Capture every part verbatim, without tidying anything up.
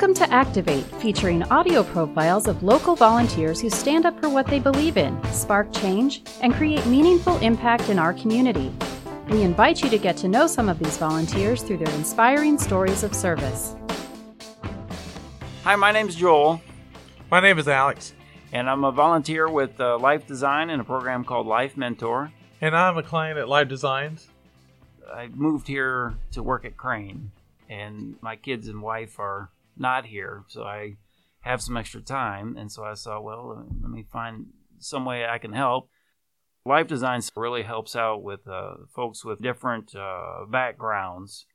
Welcome to Activate, featuring audio profiles of local volunteers who stand up for what they believe in, spark change, and create meaningful impact in our community. We invite you to get to know some of these volunteers through their inspiring stories of service. Hi, my name is Joel. My name is Alex. And I'm a volunteer with uh, Life Design in a program called Life Mentor. And I'm a client at LIFEDesigns. I moved here to work at Crane, and my kids and wife are not here, so I have some extra time. And so I saw, well, let me find some way I can help. LIFEDesigns really helps out with uh, folks with different uh, backgrounds.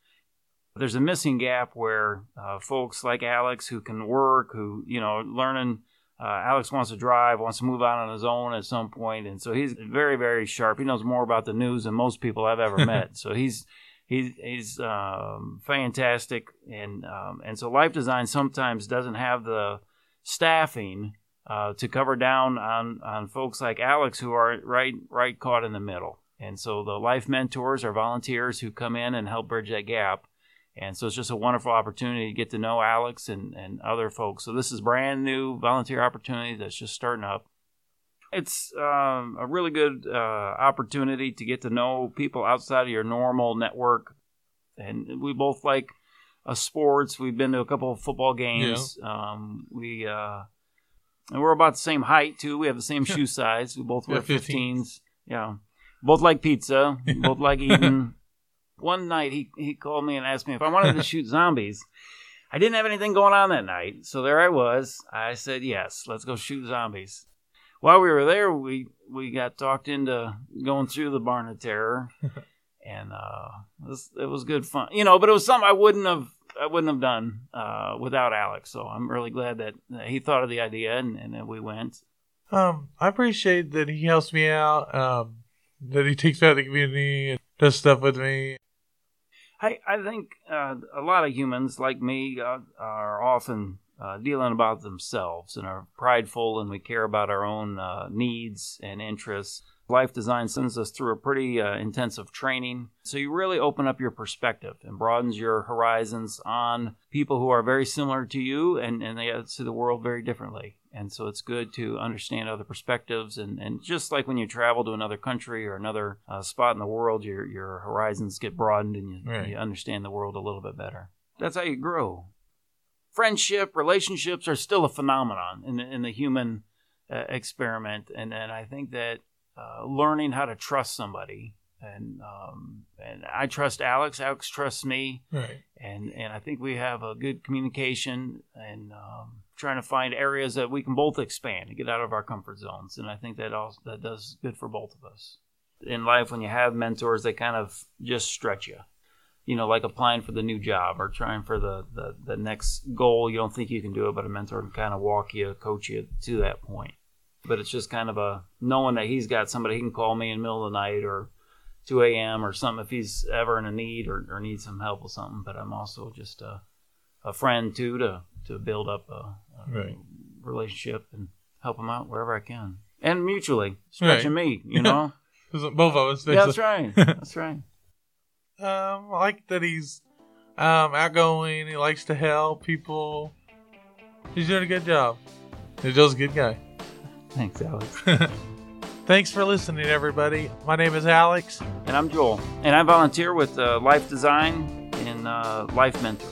There's a missing gap where uh, folks like Alex, who can work, who, you know, learning. Uh, Alex wants to drive, wants to move out on his own at some point, and so he's very, very sharp. He knows more about the news than most people I've ever met. So he's he's he's um, fantastic, and um, and so LIFEDesigns sometimes doesn't have the staffing uh, to cover down on, on folks like Alex who are right right caught in the middle. And so the Life Mentors are volunteers who come in and help bridge that gap. And so it's just a wonderful opportunity to get to know Alex and, and other folks. So this is brand new volunteer opportunity that's just starting up. It's um, a really good uh, opportunity to get to know people outside of your normal network. And we both like uh, sports. We've been to a couple of football games. Yeah. Um, we uh, and we're about the same height too. We have the same shoe size. We both wear fifteens. Yeah, both like pizza. Both like eating. One night, he, he called me and asked me if I wanted to shoot zombies. I didn't have anything going on that night, so there I was. I said, yes, let's go shoot zombies. While we were there, we, we got talked into going through the Barn of Terror, and uh, it was, it was good fun. You know, but it was something I wouldn't have I wouldn't have done uh, without Alex, so I'm really glad that he thought of the idea and, and that we went. Um, I appreciate that he helps me out, um, that he takes out the community and does stuff with me. I, I think uh, a lot of humans like me uh, are often uh, dealing about themselves and are prideful, and we care about our own uh, needs and interests. LIFEDesigns sends us through a pretty uh, intensive training. So you really open up your perspective and broadens your horizons on people who are very similar to you, and, and they see the world very differently. And so it's good to understand other perspectives. And, and just like when you travel to another country or another uh, spot in the world, your your horizons get broadened and you, right. you understand the world a little bit better. That's how you grow. Friendship, relationships are still a phenomenon in the, in the human uh, experiment. And, and I think that uh, learning how to trust somebody. And um, and I trust Alex. Alex trusts me. Right. And and I think we have a good communication and um, trying to find areas that we can both expand and get out of our comfort zones. And I think that also that does good for both of us. In life, when you have mentors, they kind of just stretch you. You know, like applying for the new job or trying for the, the, the next goal. You don't think you can do it, but a mentor can kind of walk you, coach you to that point. But it's just kind of a knowing that he's got somebody he can call me in the middle of the night or two a.m. or something if he's ever in a need or, or needs some help with something. But I'm also just a, a friend too to, to build up a, a right. relationship and help him out wherever I can, and mutually stretching right. me, you know, both of us. Yeah, that's right. That's right. Um, I like that he's um outgoing. He likes to help people. He's doing a good job. He's just a good guy. Thanks, Alex. Thanks for listening, everybody. My name is Alex. And I'm Joel. And I volunteer with uh, Life Design and uh, Life Mentor.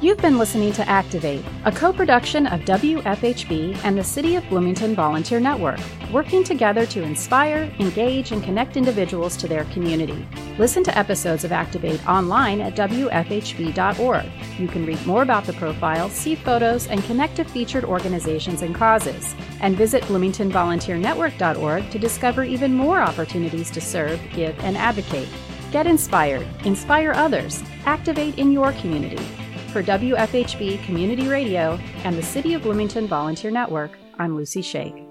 You've been listening to Activate, a co-production of W F H B and the City of Bloomington Volunteer Network, working together to inspire, engage, and connect individuals to their community. Listen to episodes of Activate online at W F H B dot org. You can read more about the profile, see photos, and connect to featured organizations and causes. And visit bloomington volunteer network dot org to discover even more opportunities to serve, give, and advocate. Get inspired. Inspire others. Activate in your community. For W F H B Community Radio and the City of Bloomington Volunteer Network, I'm Lucy Shaikh.